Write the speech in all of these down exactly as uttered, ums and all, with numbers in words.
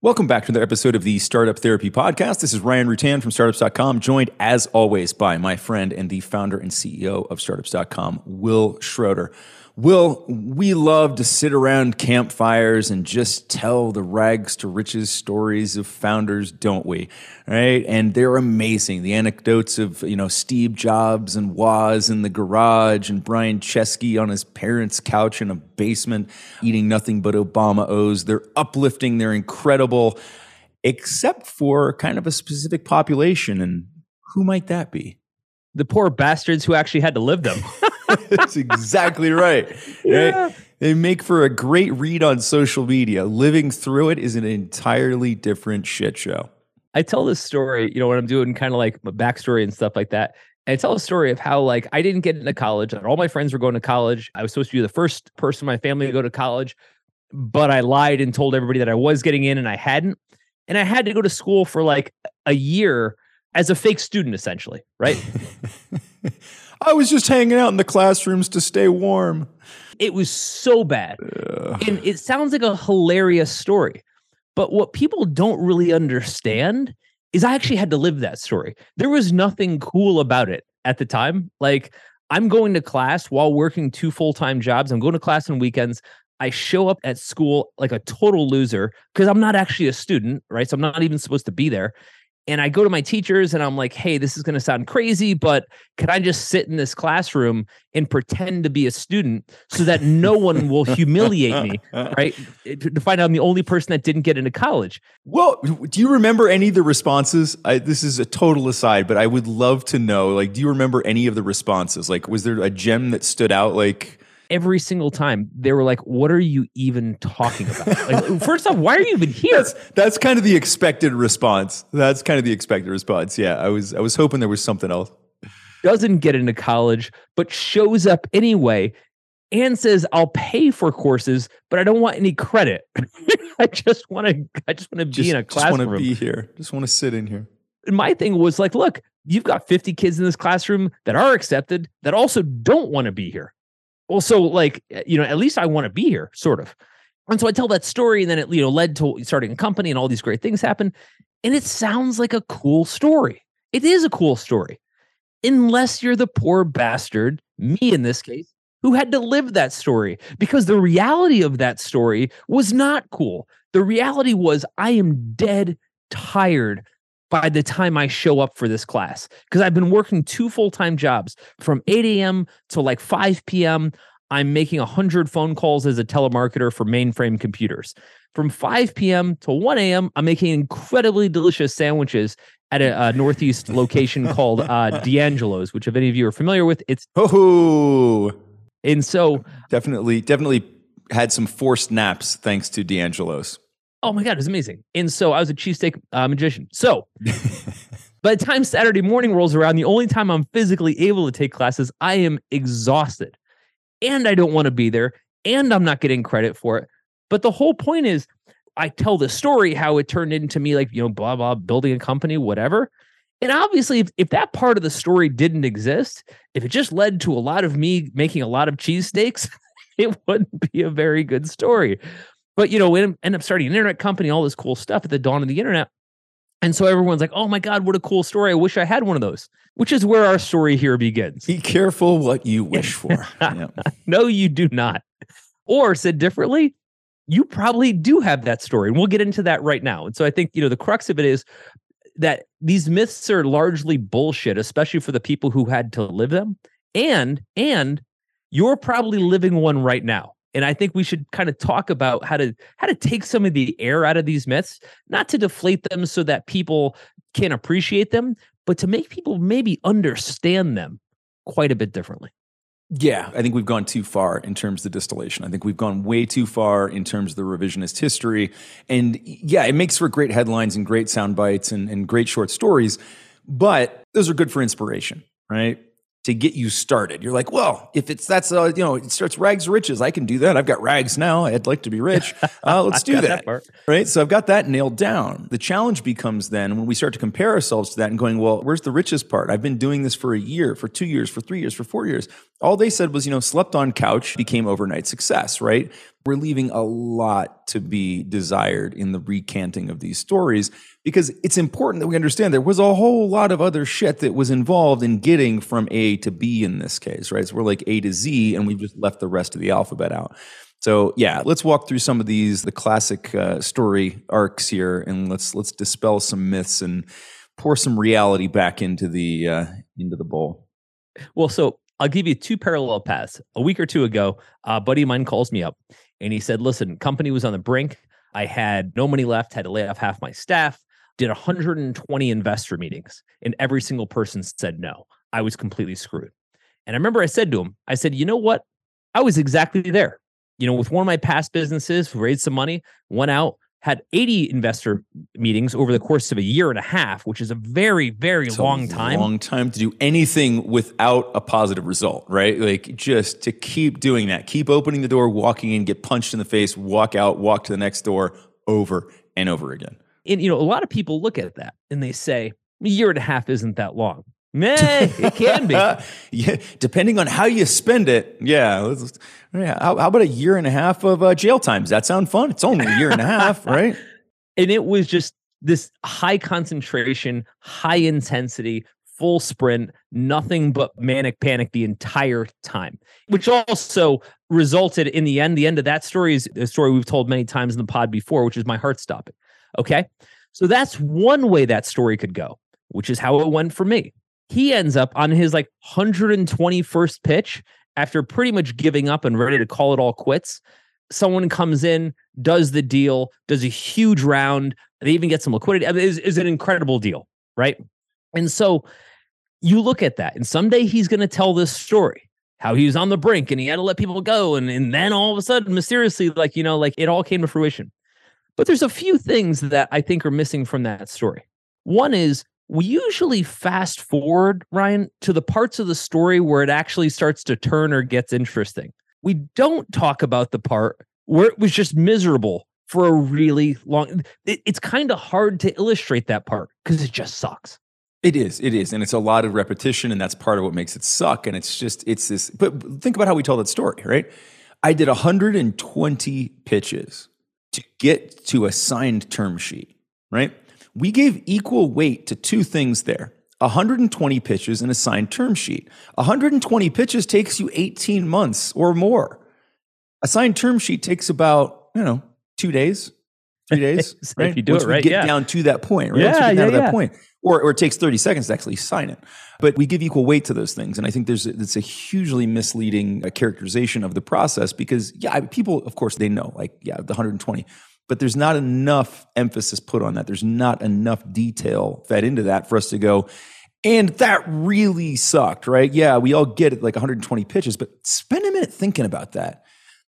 Welcome back to another episode of the Startup Therapy Podcast. This is Ryan Rutan from Startups dot com, joined as always by my friend and the founder and C E O of Startups dot com, Will Schroeder. Will, we love to sit around campfires and just tell the rags to riches stories of founders, don't we? Right? And they're amazing. The anecdotes of, you know, Steve Jobs and Woz in the garage and Brian Chesky on his parents' couch in a basement eating nothing but Obama-O's. They're uplifting. They're incredible, except for kind of a specific population. And who might that be? The poor bastards who actually had to live them. That's exactly right. Yeah. Right. They make for a great read on social media. Living through it is an entirely different shit show. I tell this story, you know, when I'm doing kind of like my backstory and stuff like that. And I tell a story of how, like, I didn't get into college and all my friends were going to college. I was supposed to be the first person in my family to go to college, but I lied and told everybody that I was getting in and I hadn't. And I had to go to school for like a year as a fake student, essentially, right? I was just hanging out in the classrooms to stay warm. It was so bad. Ugh. And it sounds like a hilarious story. But what people don't really understand is I actually had to live that story. There was nothing cool about it at the time. Like, I'm going to class while working two full-time jobs. I'm going to class on weekends. I show up at school like a total loser because I'm not actually a student, right? So I'm not even supposed to be there. And I go to my teachers and I'm like, hey, this is going to sound crazy, but can I just sit in this classroom and pretend to be a student so that no one will humiliate me, right? To find out I'm the only person that didn't get into college. Well, do you remember any of the responses? I, this is a total aside, but I would love to know, like, do you remember any of the responses? Like, was there a gem that stood out? Like, every single time, they were like, what are you even talking about? Like, first off, why are you even here? That's, that's kind of the expected response. That's kind of the expected response. Yeah, I was I was hoping there was something else. Doesn't get into college, but shows up anyway and says, I'll pay for courses, but I don't want any credit. I just want to I just want to be in a classroom. Just want to be here. Just want to sit in here. And my thing was like, look, you've got fifty kids in this classroom that are accepted that also don't want to be here. Well, so like, you know, at least I want to be here, sort of. And so I tell that story, and then it, you know, led to starting a company and all these great things happen. And it sounds like a cool story. It is a cool story. Unless you're the poor bastard, me in this case, who had to live that story. Because the reality of that story was not cool. The reality was I am dead tired by the time I show up for this class, because I've been working two full-time jobs from eight a.m. to like five p.m. I'm making one hundred phone calls as a telemarketer for mainframe computers. From five p.m. to one a.m., I'm making incredibly delicious sandwiches at a, a Northeast location called uh, D'Angelo's, which if any of you are familiar with, it's... Oh! And so... Definitely, definitely had some forced naps thanks to D'Angelo's. Oh my God, it was amazing. And so I was a cheesesteak uh, magician. So by the time Saturday morning rolls around, the only time I'm physically able to take classes, I am exhausted and I don't want to be there and I'm not getting credit for it. But the whole point is I tell the story, how it turned into me like, you know, blah, blah, building a company, whatever. And obviously if, if that part of the story didn't exist, if it just led to a lot of me making a lot of cheesesteaks, it wouldn't be a very good story. But, you know, we end up starting an internet company, all this cool stuff at the dawn of the internet. And so everyone's like, oh, my God, what a cool story. I wish I had one of those, which is where our story here begins. Be careful what you wish for. Yeah. No, you do not. Or said differently, you probably do have that story. And we'll get into that right now. And so I think, you know, the crux of it is that these myths are largely bullshit, especially for the people who had to live them. And, and you're probably living one right now. And I think we should kind of talk about how to how to take some of the air out of these myths, not to deflate them so that people can appreciate them, but to make people maybe understand them quite a bit differently. Yeah, I think we've gone too far in terms of the distillation. I think we've gone way too far in terms of the revisionist history. And yeah, it makes for great headlines and great sound bites and, and great short stories, but those are good for inspiration, right? To get you started. You're like, well, if it's, that's, uh, you know, it starts rags to riches. I can do that. I've got rags now. I'd like to be rich. Uh, let's do that. that right. So I've got that nailed down. The challenge becomes then when we start to compare ourselves to that and going, well, where's the riches part? I've been doing this for a year, for two years, for three years, for four years. All they said was, you know, slept on couch became overnight success, right? we're leaving a lot to be desired in the recanting of these stories, because it's important that we understand there was a whole lot of other shit that was involved in getting from A to B in this case, right? So we're like A to Z, and we've just left the rest of the alphabet out. So yeah, let's walk through some of these, the classic uh, story arcs here, and let's let's dispel some myths and pour some reality back into the uh, into the bowl. Well, so I'll give you two parallel paths. A week or two ago, a buddy of mine calls me up and he said, listen, company was on the brink. I had no money left, had to lay off half my staff, did one hundred twenty investor meetings, and every single person said no. I was completely screwed. And I remember I said to him, I said, you know what? I was exactly there. You know, with one of my past businesses, raised some money, went out, had eighty investor meetings over the course of a year and a half, which is a very, very it's long a time. Long time to do anything without a positive result, right? Like just to keep doing that, keep opening the door, walking in, get punched in the face, walk out, walk to the next door over and over again. And, you know, a lot of people look at that and they say, a year and a half isn't that long. Man, it can be. Yeah, depending on how you spend it. Yeah. yeah. How, how about a year and a half of uh, jail time? Does that sound fun? It's only a year and a half, right? And it was just this high concentration, high intensity, full sprint, nothing but manic panic the entire time, which also resulted in the end. The end of that story is a story we've told many times in the pod before, which is my heart stopping. Okay. So that's one way that story could go, which is how it went for me. He ends up on his like one hundred twenty-first pitch after pretty much giving up and ready to call it all quits. Someone comes in, does the deal, does a huge round. They even get some liquidity. I mean, it is an incredible deal, right? And so you look at that, and someday he's going to tell this story, how he was on the brink and he had to let people go. And, and then all of a sudden, mysteriously, like, you know, like it all came to fruition. But there's a few things that I think are missing from that story. One is, we usually fast forward, Ryan, to the parts of the story where it actually starts to turn or gets interesting. We don't talk about the part where it was just miserable for a really long... It, it's kind of hard to illustrate that part because it just sucks. It is. It is. And it's a lot of repetition, and that's part of what makes it suck. And it's just, it's this... But think about how we tell that story, right? I did one hundred twenty pitches to get to a signed term sheet, right? We gave equal weight to two things there, one hundred twenty pitches and a signed term sheet. one hundred twenty pitches takes you eighteen months or more. A signed term sheet takes about, you know, two days, three days, so right? If you do Once it right, get yeah. down to that point, right? Yeah, Once we get down yeah, to that yeah. point. Or, or it takes thirty seconds to actually sign it. But we give equal weight to those things. And I think there's a, it's a hugely misleading uh, characterization of the process because, yeah, I, people, of course, they know, like, yeah, the one hundred twenty. But there's not enough emphasis put on that. There's not enough detail fed into that for us to go, and that really sucked, right? Yeah, we all get it, like one hundred twenty pitches, but spend a minute thinking about that.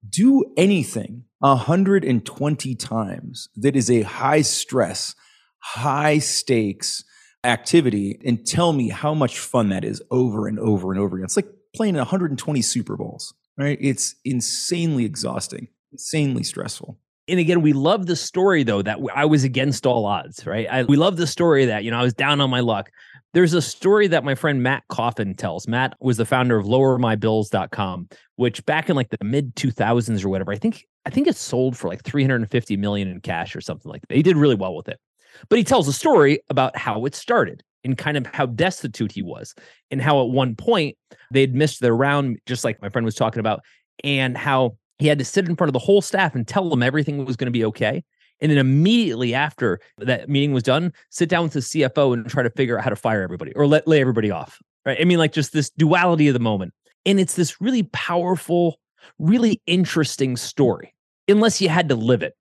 Do anything one hundred twenty times that is a high stress, high stakes activity, and tell me how much fun that is over and over and over again. It's like playing one hundred twenty Super Bowls, right? It's insanely exhausting, insanely stressful. And again, we love the story, though, that I was against all odds, right? I, we love the story that, you know, I was down on my luck. There's a story that my friend Matt Coffin tells. Matt was the founder of Lower My Bills dot com, which back in like the mid two thousands or whatever, I think I think it sold for like three hundred fifty million dollars in cash or something like that. He did really well with it. But he tells a story about how it started and kind of how destitute he was and how at one point they'd missed their round, just like my friend was talking about, and how he had to sit in front of the whole staff and tell them everything was going to be okay. And then immediately after that meeting was done, sit down with the C F O and try to figure out how to fire everybody or let lay everybody off, right? I mean, like just this duality of the moment. And it's this really powerful, really interesting story, unless you had to live it,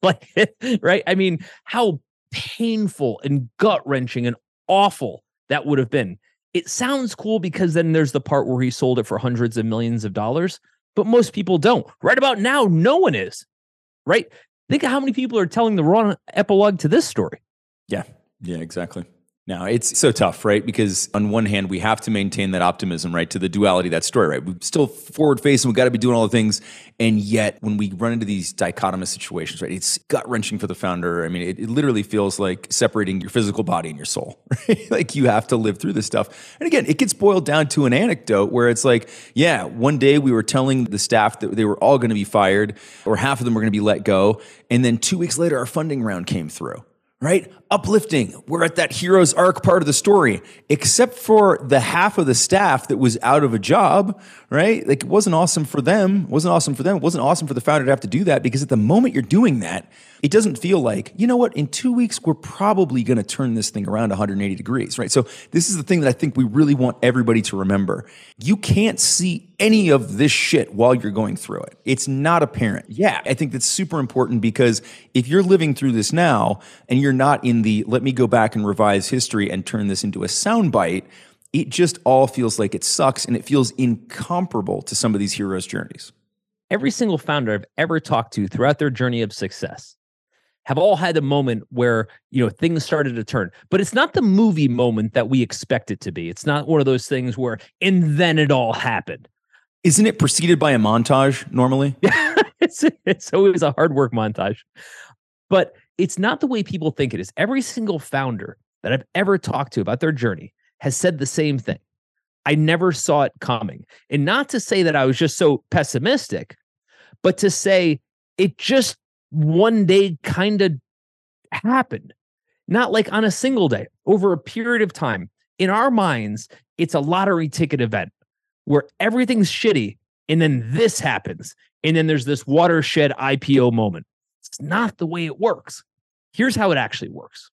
like, right? I mean, how painful and gut-wrenching and awful that would have been. It sounds cool because then there's the part where he sold it for hundreds of millions of dollars. But most people don't. Right about now, no one is, right? Think of how many people are telling the wrong epilogue to this story. Yeah, yeah, exactly. No, it's so tough, right? Because on one hand, we have to maintain that optimism, right? To the duality of that story, right? We're still forward-facing, we've got to be doing all the things. And yet, when we run into these dichotomous situations, right? It's gut-wrenching for the founder. I mean, it, it literally feels like separating your physical body and your soul, right? Like, you have to live through this stuff. And again, it gets boiled down to an anecdote where it's like, yeah, one day we were telling the staff that they were all going to be fired, or half of them were going to be let go. And then two weeks later, our funding round came through. Right? Uplifting. We're at that hero's arc part of the story, except for the half of the staff that was out of a job, right? Like, it wasn't awesome for them. It wasn't awesome for them. It wasn't awesome for the founder to have to do that, because at the moment you're doing that, it doesn't feel like, you know what, in two weeks, we're probably going to turn this thing around one hundred eighty degrees, right? So this is the thing that I think we really want everybody to remember. You can't see any of this shit while you're going through it. It's not apparent. Yeah, I think that's super important, because if you're living through this now and you're not in the, let me go back and revise history and turn this into a soundbite, it just all feels like it sucks, and it feels incomparable to some of these heroes' journeys. Every single founder I've ever talked to throughout their journey of success have all had a moment where, you know, things started to turn. But it's not the movie moment that we expect it to be. It's not one of those things where, and then it all happened. Isn't it preceded by a montage normally? Yeah, it's, it's always a hard work montage. But it's not the way people think it is. Every single founder that I've ever talked to about their journey has said the same thing. I never saw it coming. And not to say that I was just so pessimistic, but to say it just one day kind of happened. Not like on a single day, over a period of time. In our minds, it's a lottery ticket event, where everything's shitty, and then this happens, and then there's this watershed I P O moment. It's not the way it works. Here's how it actually works.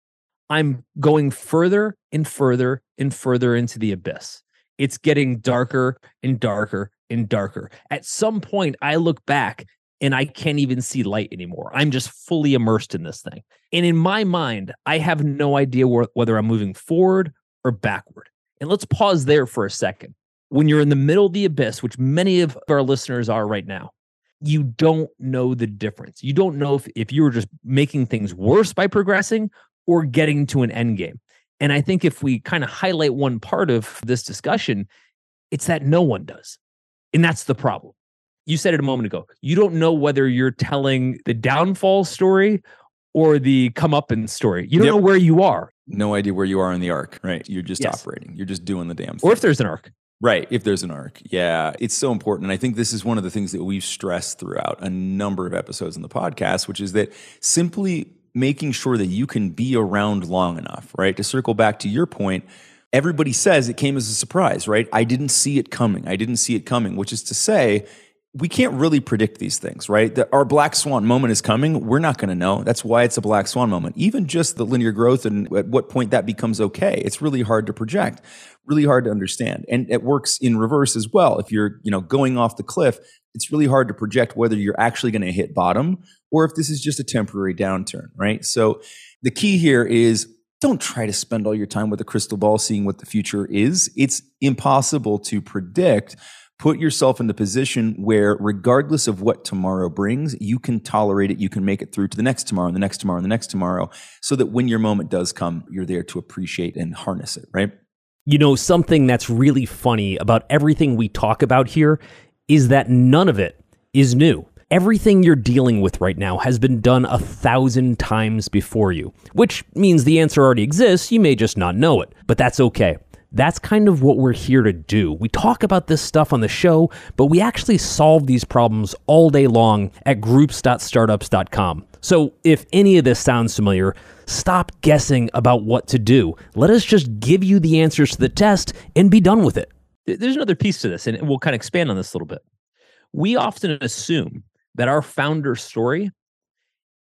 I'm going further and further and further into the abyss. It's getting darker and darker and darker. At some point, I look back, and I can't even see light anymore. I'm just fully immersed in this thing. And in my mind, I have no idea wh- whether I'm moving forward or backward. And let's pause there for a second. When you're in the middle of the abyss, which many of our listeners are right now, you don't know the difference. You don't know if, if you were just making things worse by progressing or getting to an end game. And I think if we kind of highlight one part of this discussion, it's that no one does. And that's the problem. You said it a moment ago. You don't know whether you're telling the downfall story or the comeuppance story. You don't yep. know where you are. No idea where you are in the arc, right? You're just yes. operating. You're just doing the damn thing. Or if there's an arc. Right, if there's an arc. Yeah, it's so important. And I think this is one of the things that we've stressed throughout a number of episodes in the podcast, which is that simply making sure that you can be around long enough, right? To circle back to your point, everybody says it came as a surprise, right? I didn't see it coming. I didn't see it coming, which is to say, we can't really predict these things, right? The, our black swan moment is coming. We're not going to know. That's why it's a black swan moment. Even just the linear growth and at what point that becomes okay. It's really hard to project, really hard to understand. And it works in reverse as well. If you're, you know, going off the cliff, it's really hard to project whether you're actually going to hit bottom or if this is just a temporary downturn, right? So the key here is, don't try to spend all your time with a crystal ball seeing what the future is. It's impossible to predict. Put yourself in the position where, regardless of what tomorrow brings, you can tolerate it. You can make it through to the next tomorrow and the next tomorrow and the next tomorrow, so that when your moment does come, you're there to appreciate and harness it, right? You know, something that's really funny about everything we talk about here is that none of it is new. Everything you're dealing with right now has been done a thousand times before you, which means the answer already exists. You may just not know it, but that's okay. That's kind of what we're here to do. We talk about this stuff on the show, but we actually solve these problems all day long at groups dot startups dot com. So if any of this sounds familiar, stop guessing about what to do. Let us just give you the answers to the test and be done with it. There's another piece to this, and we'll kind of expand on this a little bit. We often assume that our founder story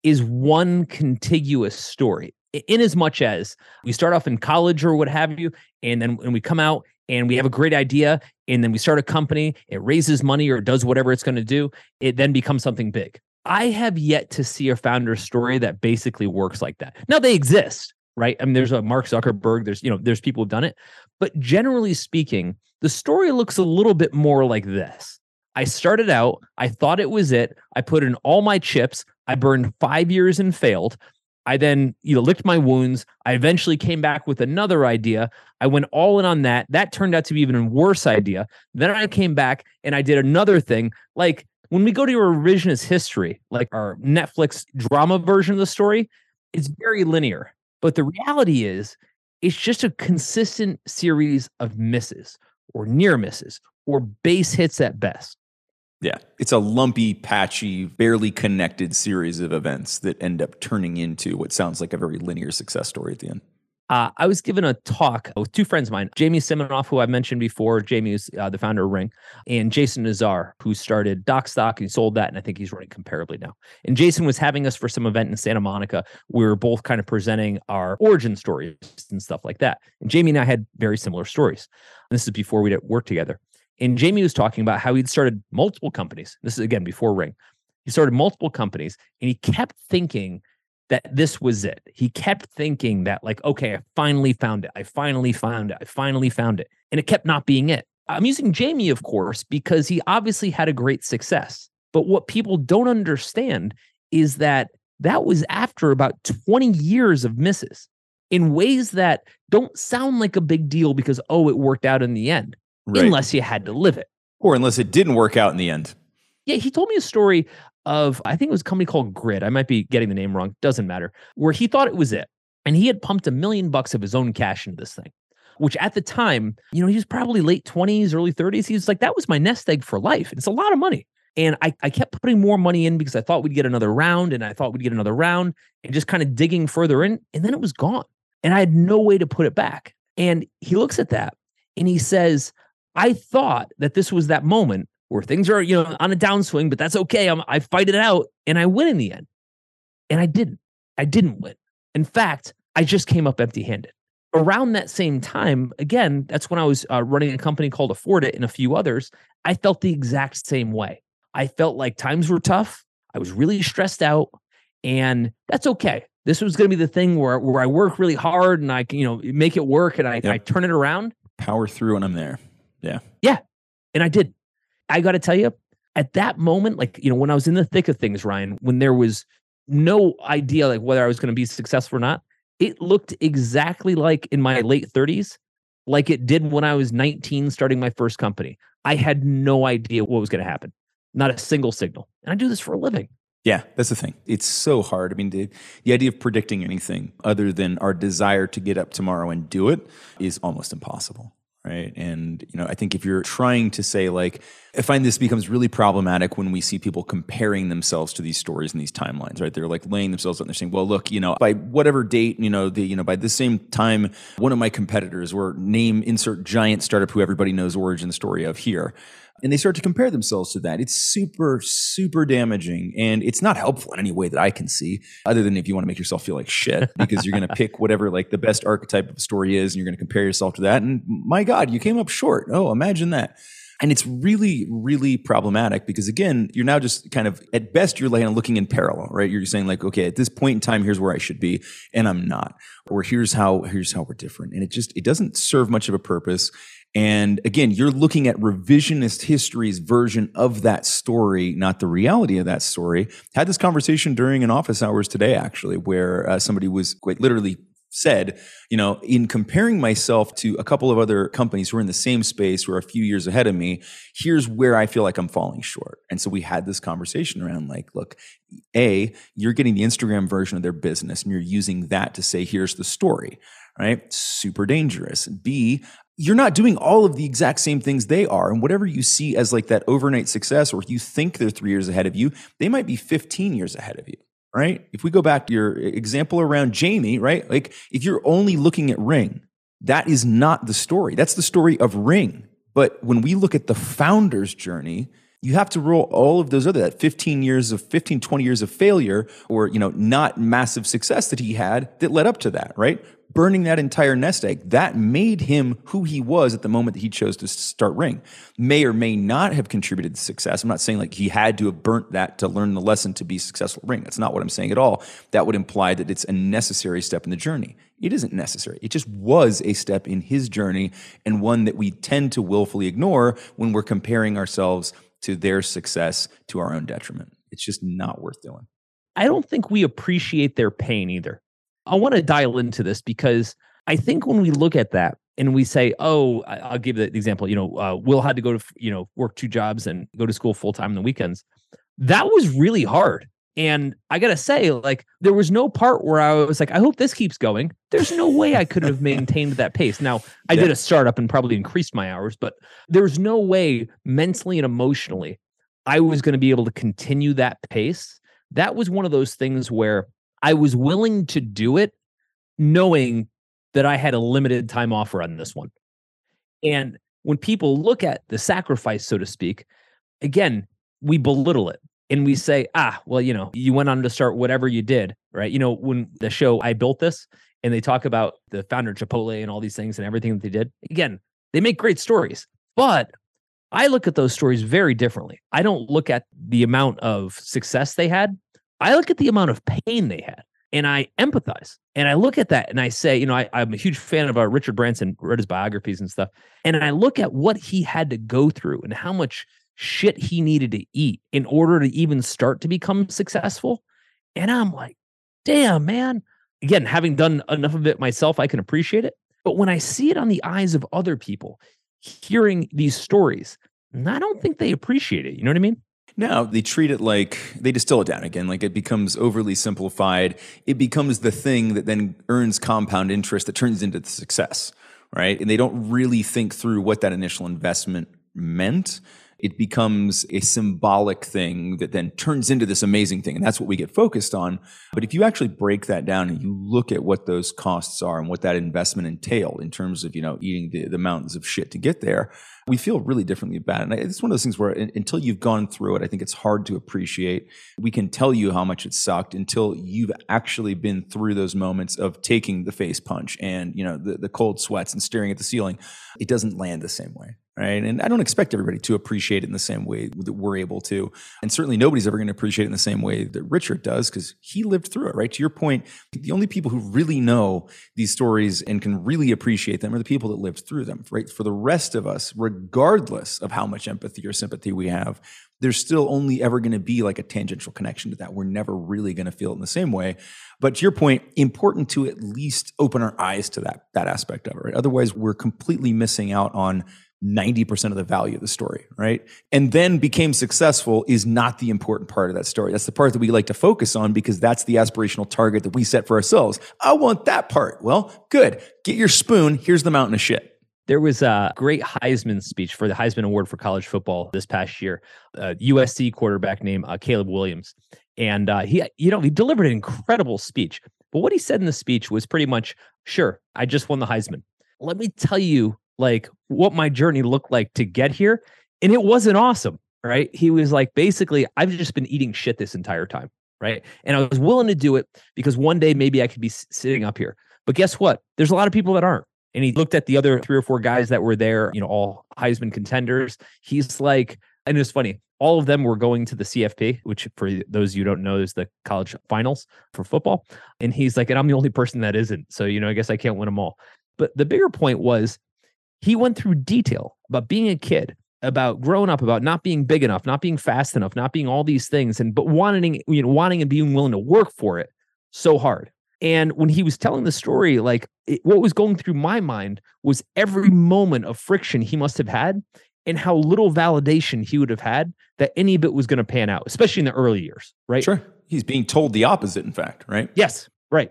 is one contiguous story, in as much as we start off in college or what have you, and then when we come out and we have a great idea, and then we start a company, it raises money or does whatever it's going to do, it then becomes something big. I have yet to see a founder story that basically works like that. Now, they exist, right? I mean, there's a Mark Zuckerberg, there's, you know, there's people who've done it, but generally speaking, the story looks a little bit more like this. I started out, I thought it was it, I put in all my chips, I burned five years and failed. I then, you know, licked my wounds. I eventually came back with another idea. I went all in on that. That turned out to be even a worse idea. Then I came back and I did another thing. Like when we go to your revisionist history, like our Netflix drama version of the story, it's very linear. But the reality is it's just a consistent series of misses or near misses or base hits at best. Yeah, it's a lumpy, patchy, barely connected series of events that end up turning into what sounds like a very linear success story at the end. Uh, I was given a talk with two friends of mine, Jamie Siminoff, who I mentioned before. Jamie's uh, the founder of Ring, and Jason Nazar, who started DocStock. He sold that, and I think he's running Comparably now. And Jason was having us for some event in Santa Monica. We were both kind of presenting our origin stories and stuff like that. And Jamie and I had very similar stories. And this is before we worked together. And Jamie was talking about how he'd started multiple companies. This is, again, before Ring. He started multiple companies, and he kept thinking that this was it. He kept thinking that, like, okay, I finally found it. I finally found it. I finally found it. And it kept not being it. I'm using Jamie, of course, because he obviously had a great success. But what people don't understand is that that was after about twenty years of misses in ways that don't sound like a big deal because, oh, it worked out in the end. Right. Unless you had to live it. Or unless it didn't work out in the end. Yeah, he told me a story of, I think it was a company called Grid. I might be getting the name wrong. Doesn't matter. Where he thought it was it. And he had pumped a million bucks of his own cash into this thing. Which at the time, you know, he was probably late twenties, early thirties. He was like, that was my nest egg for life. It's a lot of money. And I, I kept putting more money in because I thought we'd get another round. And I thought we'd get another round. And just kind of digging further in. And then it was gone. And I had no way to put it back. And he looks at that. And he says, I thought that this was that moment where things are, you know, on a downswing, but that's okay. I'm, I fight it out and I win in the end. And I didn't. I didn't win. In fact, I just came up empty-handed. Around that same time, again, that's when I was uh, running a company called Afford It and a few others. I felt the exact same way. I felt like times were tough. I was really stressed out, and that's okay. This was going to be the thing where where I work really hard and I can, you know, make it work, and I, yep. I turn it around. Power through, and I'm there. Yeah. Yeah. And I did. I got to tell you, at that moment, like, you know, when I was in the thick of things, Ryan, when there was no idea like whether I was going to be successful or not, it looked exactly like in my late thirties, like it did when I was nineteen, starting my first company. I had no idea what was going to happen. Not a single signal. And I do this for a living. Yeah, that's the thing. It's so hard. I mean, the, the idea of predicting anything other than our desire to get up tomorrow and do it is almost impossible. Right. And, you know, I think if you're trying to say, like, I find this becomes really problematic when we see people comparing themselves to these stories and these timelines, right? They're like laying themselves out and they're saying, well, look, you know, by whatever date, you know, the, you know, by this same time, one of my competitors, or name, insert giant startup who everybody knows origin story of here. And they start to compare themselves to that. It's super, super damaging. And it's not helpful in any way that I can see, other than if you want to make yourself feel like shit, because you're going to pick whatever like the best archetype of a story is, and you're going to compare yourself to that. And my God, you came up short. Oh, imagine that. And it's really, really problematic because, again, you're now just kind of, at best, you're laying, looking in parallel, right? You're saying, like, okay, at this point in time, here's where I should be, and I'm not. Or here's how, here's how we're different. And it just, it doesn't serve much of a purpose. And again, you're looking at revisionist history's version of that story, not the reality of that story. Had this conversation during an office hours today, actually, where uh, somebody was quite literally said, you know, in comparing myself to a couple of other companies who are in the same space, who are a few years ahead of me, here's where I feel like I'm falling short. And so we had this conversation around, like, look, A, you're getting the Instagram version of their business and you're using that to say, here's the story, right? Super dangerous. B, you're not doing all of the exact same things they are. And whatever you see as like that overnight success, or you think they're three years ahead of you, they might be fifteen years ahead of you. Right? If we go back to your example around Jamie, right? Like, if you're only looking at Ring, that is not the story. That's the story of Ring. But when we look at the founder's journey, you have to roll all of those other, that fifteen years of fifteen, twenty years of failure, or, you know, not massive success that he had that led up to that, right? Burning that entire nest egg, that made him who he was at the moment that he chose to start Ring. May or may not have contributed to success. I'm not saying like he had to have burnt that to learn the lesson to be successful at Ring. That's not what I'm saying at all. That would imply that it's a necessary step in the journey. It isn't necessary. It just was a step in his journey, and one that we tend to willfully ignore when we're comparing ourselves to their success to our own detriment. It's just not worth doing. I don't think we appreciate their pain either. I want to dial into this because I think when we look at that and we say, oh, I'll give the example, you know, uh, Will had to go to, you know, work two jobs and go to school full time on the weekends. That was really hard. And I got to say, like, there was no part where I was like, I hope this keeps going. There's no way I could have maintained that pace. Now, I yeah. did a startup and probably increased my hours, but there's no way mentally and emotionally I was going to be able to continue that pace. That was one of those things where I was willing to do it knowing that I had a limited time offer on this one. And when people look at the sacrifice, so to speak, again, we belittle it. And we say, ah, well, you know, you went on to start whatever you did, right? You know, when the show I Built This, and they talk about the founder of Chipotle and all these things and everything that they did. Again, they make great stories, but I look at those stories very differently. I don't look at the amount of success they had. I look at the amount of pain they had, and I empathize. And I look at that and I say, you know, I, I'm a huge fan of uh, Richard Branson, read his biographies and stuff. And I look at what he had to go through and how much shit he needed to eat in order to even start to become successful. And I'm like, damn, man. Again, having done enough of it myself, I can appreciate it. But when I see it on the eyes of other people hearing these stories, I don't think they appreciate it. You know what I mean? No, they treat it like, they distill it down again. Like it becomes overly simplified. It becomes the thing that then earns compound interest that turns into the success, right? And they don't really think through what that initial investment meant. It becomes a symbolic thing that then turns into this amazing thing. And that's what we get focused on. But if you actually break that down and you look at what those costs are and what that investment entailed in terms of, you know, eating the, the mountains of shit to get there, we feel really differently about it. And it's one of those things where until you've gone through it, I think it's hard to appreciate. We can tell you how much it sucked until you've actually been through those moments of taking the face punch and, you know, the, the cold sweats and staring at the ceiling. It doesn't land the same way. Right? And I don't expect everybody to appreciate it in the same way that we're able to. And certainly nobody's ever going to appreciate it in the same way that Richard does because he lived through it, right? To your point, the only people who really know these stories and can really appreciate them are the people that lived through them, right? For the rest of us, regardless of how much empathy or sympathy we have, there's still only ever going to be like a tangential connection to that. We're never really going to feel it in the same way. But to your point, important to at least open our eyes to that, that aspect of it, right? Otherwise, we're completely missing out on ninety percent of the value of the story, right? And then became successful is not the important part of that story. That's the part that we like to focus on because that's the aspirational target that we set for ourselves. I want that part. Well, good. Get your spoon. Here's the mountain of shit. There was a great Heisman speech for the Heisman Award for college football this past year. A U S C quarterback named uh, Caleb Williams. And uh, he, you know, he delivered an incredible speech. But what he said in the speech was pretty much, sure, I just won the Heisman. Let me tell you, like, what my journey looked like to get here. And it wasn't awesome, right? He was like, basically, I've just been eating shit this entire time, right? And I was willing to do it because one day maybe I could be sitting up here. But guess what? There's a lot of people that aren't. And he looked at the other three or four guys that were there, you know, all Heisman contenders. He's like, and it's funny, all of them were going to the C F P, which for those you don't know is the college finals for football. And he's like, and I'm the only person that isn't. So, you know, I guess I can't win them all. But the bigger point was, he went through detail about being a kid, about growing up, about not being big enough, not being fast enough, not being all these things, and but wanting, you know, wanting and being willing to work for it so hard. And when he was telling the story, like it, what was going through my mind was every moment of friction he must have had and how little validation he would have had that any of it was going to pan out, especially in the early years, right? Sure. He's being told the opposite, in fact, right? Yes, right.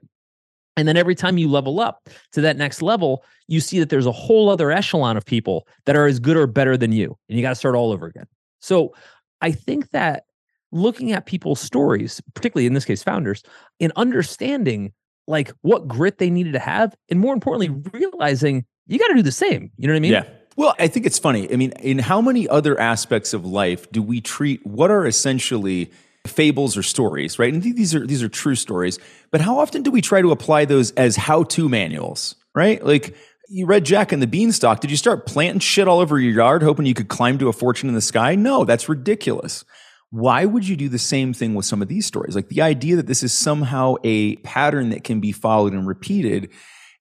And then every time you level up to that next level, you see that there's a whole other echelon of people that are as good or better than you. And you got to start all over again. So I think that looking at people's stories, particularly in this case, founders, and understanding like what grit they needed to have, and more importantly, realizing you got to do the same. You know what I mean? Yeah. Well, I think it's funny. I mean, in how many other aspects of life do we treat what are essentially fables or stories, right? And these are these are true stories. But how often do we try to apply those as how-to manuals, right? Like you read Jack and the Beanstalk. Did you start planting shit all over your yard hoping you could climb to a fortune in the sky? No, that's ridiculous. Why would you do the same thing with some of these stories? Like the idea that this is somehow a pattern that can be followed and repeated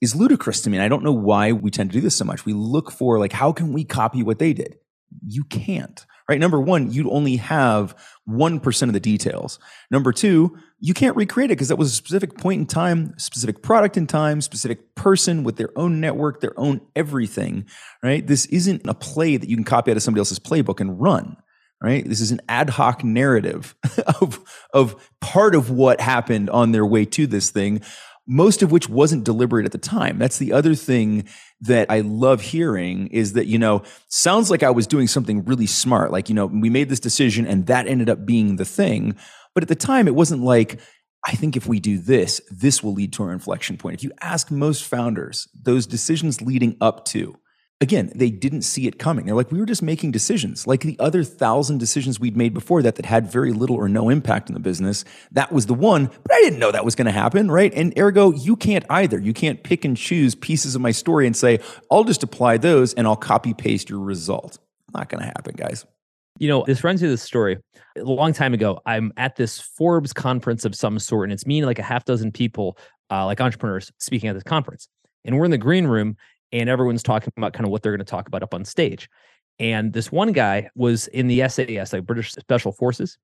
is ludicrous to me. And I don't know why we tend to do this so much. We look for like, how can we copy what they did? You can't. right? Number one, you only have one percent of the details. Number two, you can't recreate it because that was a specific point in time, specific product in time, specific person with their own network, their own everything, right? This isn't a play that you can copy out of somebody else's playbook and run, right? This is an ad hoc narrative of, of part of what happened on their way to this thing, most of which wasn't deliberate at the time. That's the other thing that I love hearing is that, you know, sounds like I was doing something really smart. Like, you know, we made this decision and that ended up being the thing. But at the time, it wasn't like, I think if we do this, this will lead to our inflection point. If you ask most founders, those decisions leading up to, again, they didn't see it coming. They're like, we were just making decisions. Like the other thousand decisions we'd made before that that had very little or no impact on the business, that was the one, but I didn't know that was going to happen, right? And ergo, you can't either. You can't pick and choose pieces of my story and say, I'll just apply those and I'll copy paste your result. Not going to happen, guys. You know, this runs through this story. A long time ago, I'm at this Forbes conference of some sort, and it's me and like a half dozen people, uh, like entrepreneurs, speaking at this conference. And we're in the green room, and everyone's talking about kind of what they're going to talk about up on stage. And this one guy was in the S A S, like British Special Forces,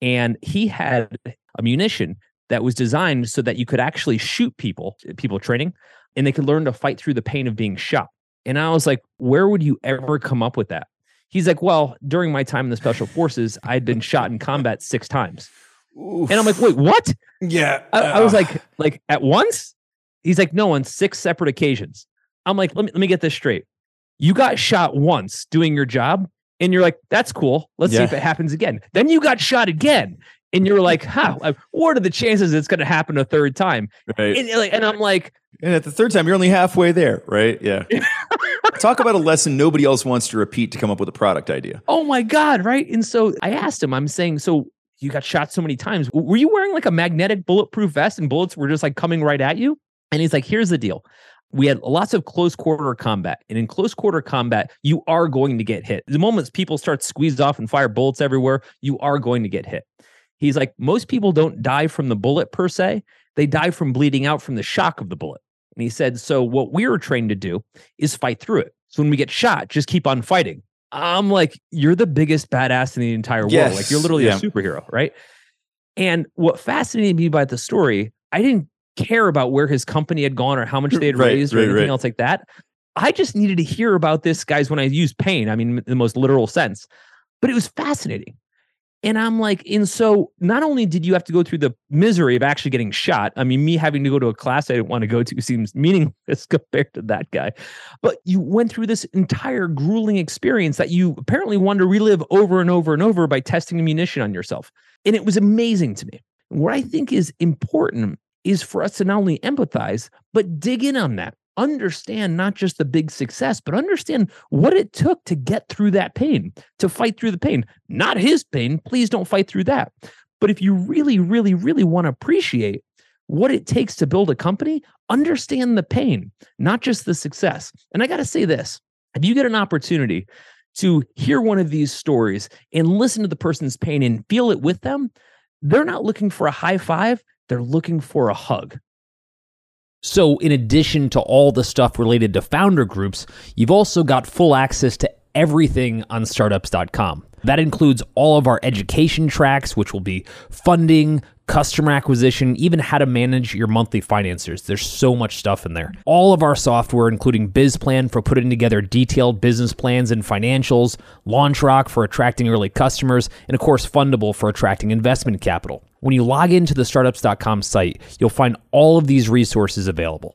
and he had a munition that was designed so that you could actually shoot people, people training, and they could learn to fight through the pain of being shot. And I was like, where would you ever come up with that? He's like, well, during my time in the Special Forces, I'd been shot in combat six times. Oof. And I'm like, wait, what? Yeah. I, I was like, like at once? He's like, no, on six separate occasions. I'm like, let me let me get this straight. You got shot once doing your job, and you're like, that's cool. Let's yeah. see if it happens again. Then you got shot again, and you're like, huh, what are the chances it's going to happen a third time? Right. And, and I'm like... And at the third time, you're only halfway there, right? Yeah. Talk about a lesson nobody else wants to repeat to come up with a product idea. Oh my God, right? And so I asked him, I'm saying, so you got shot so many times. Were you wearing like a magnetic bulletproof vest and bullets were just like coming right at you? And he's like, here's the deal. We had lots of close quarter combat. And in close quarter combat, you are going to get hit. The moment people start squeezed off and fire bullets everywhere, you are going to get hit. He's like, most people don't die from the bullet per se. They die from bleeding out from the shock of the bullet. And he said, so what we were trained to do is fight through it. So when we get shot, just keep on fighting. I'm like, you're the biggest badass in the entire yes. world. Like you're literally yeah. a superhero, right? And what fascinated me about the story, I didn't care about where his company had gone or how much they had right, raised or right, anything right. else like that. I just needed to hear about this, guys, when I use pain. I mean, in the most literal sense. But it was fascinating. And I'm like, and so not only did you have to go through the misery of actually getting shot, I mean, me having to go to a class I didn't want to go to seems meaningless compared to that guy, but you went through this entire grueling experience that you apparently wanted to relive over and over and over by testing the munition on yourself. And it was amazing to me. What I think is important is for us to not only empathize, but dig in on that, understand not just the big success, but understand what it took to get through that pain, to fight through the pain, not his pain. Please don't fight through that. But if you really, really, really want to appreciate what it takes to build a company, understand the pain, not just the success. And I got to say this, if you get an opportunity to hear one of these stories and listen to the person's pain and feel it with them, they're not looking for a high five. They're looking for a hug. So in addition to all the stuff related to founder groups, you've also got full access to everything on startups dot com. That includes all of our education tracks, which will be funding, customer acquisition, even how to manage your monthly financiers. There's so much stuff in there. All of our software, including BizPlan for putting together detailed business plans and financials, LaunchRock for attracting early customers, and of course, Fundable for attracting investment capital. When you log into the startups dot com site, you'll find all of these resources available.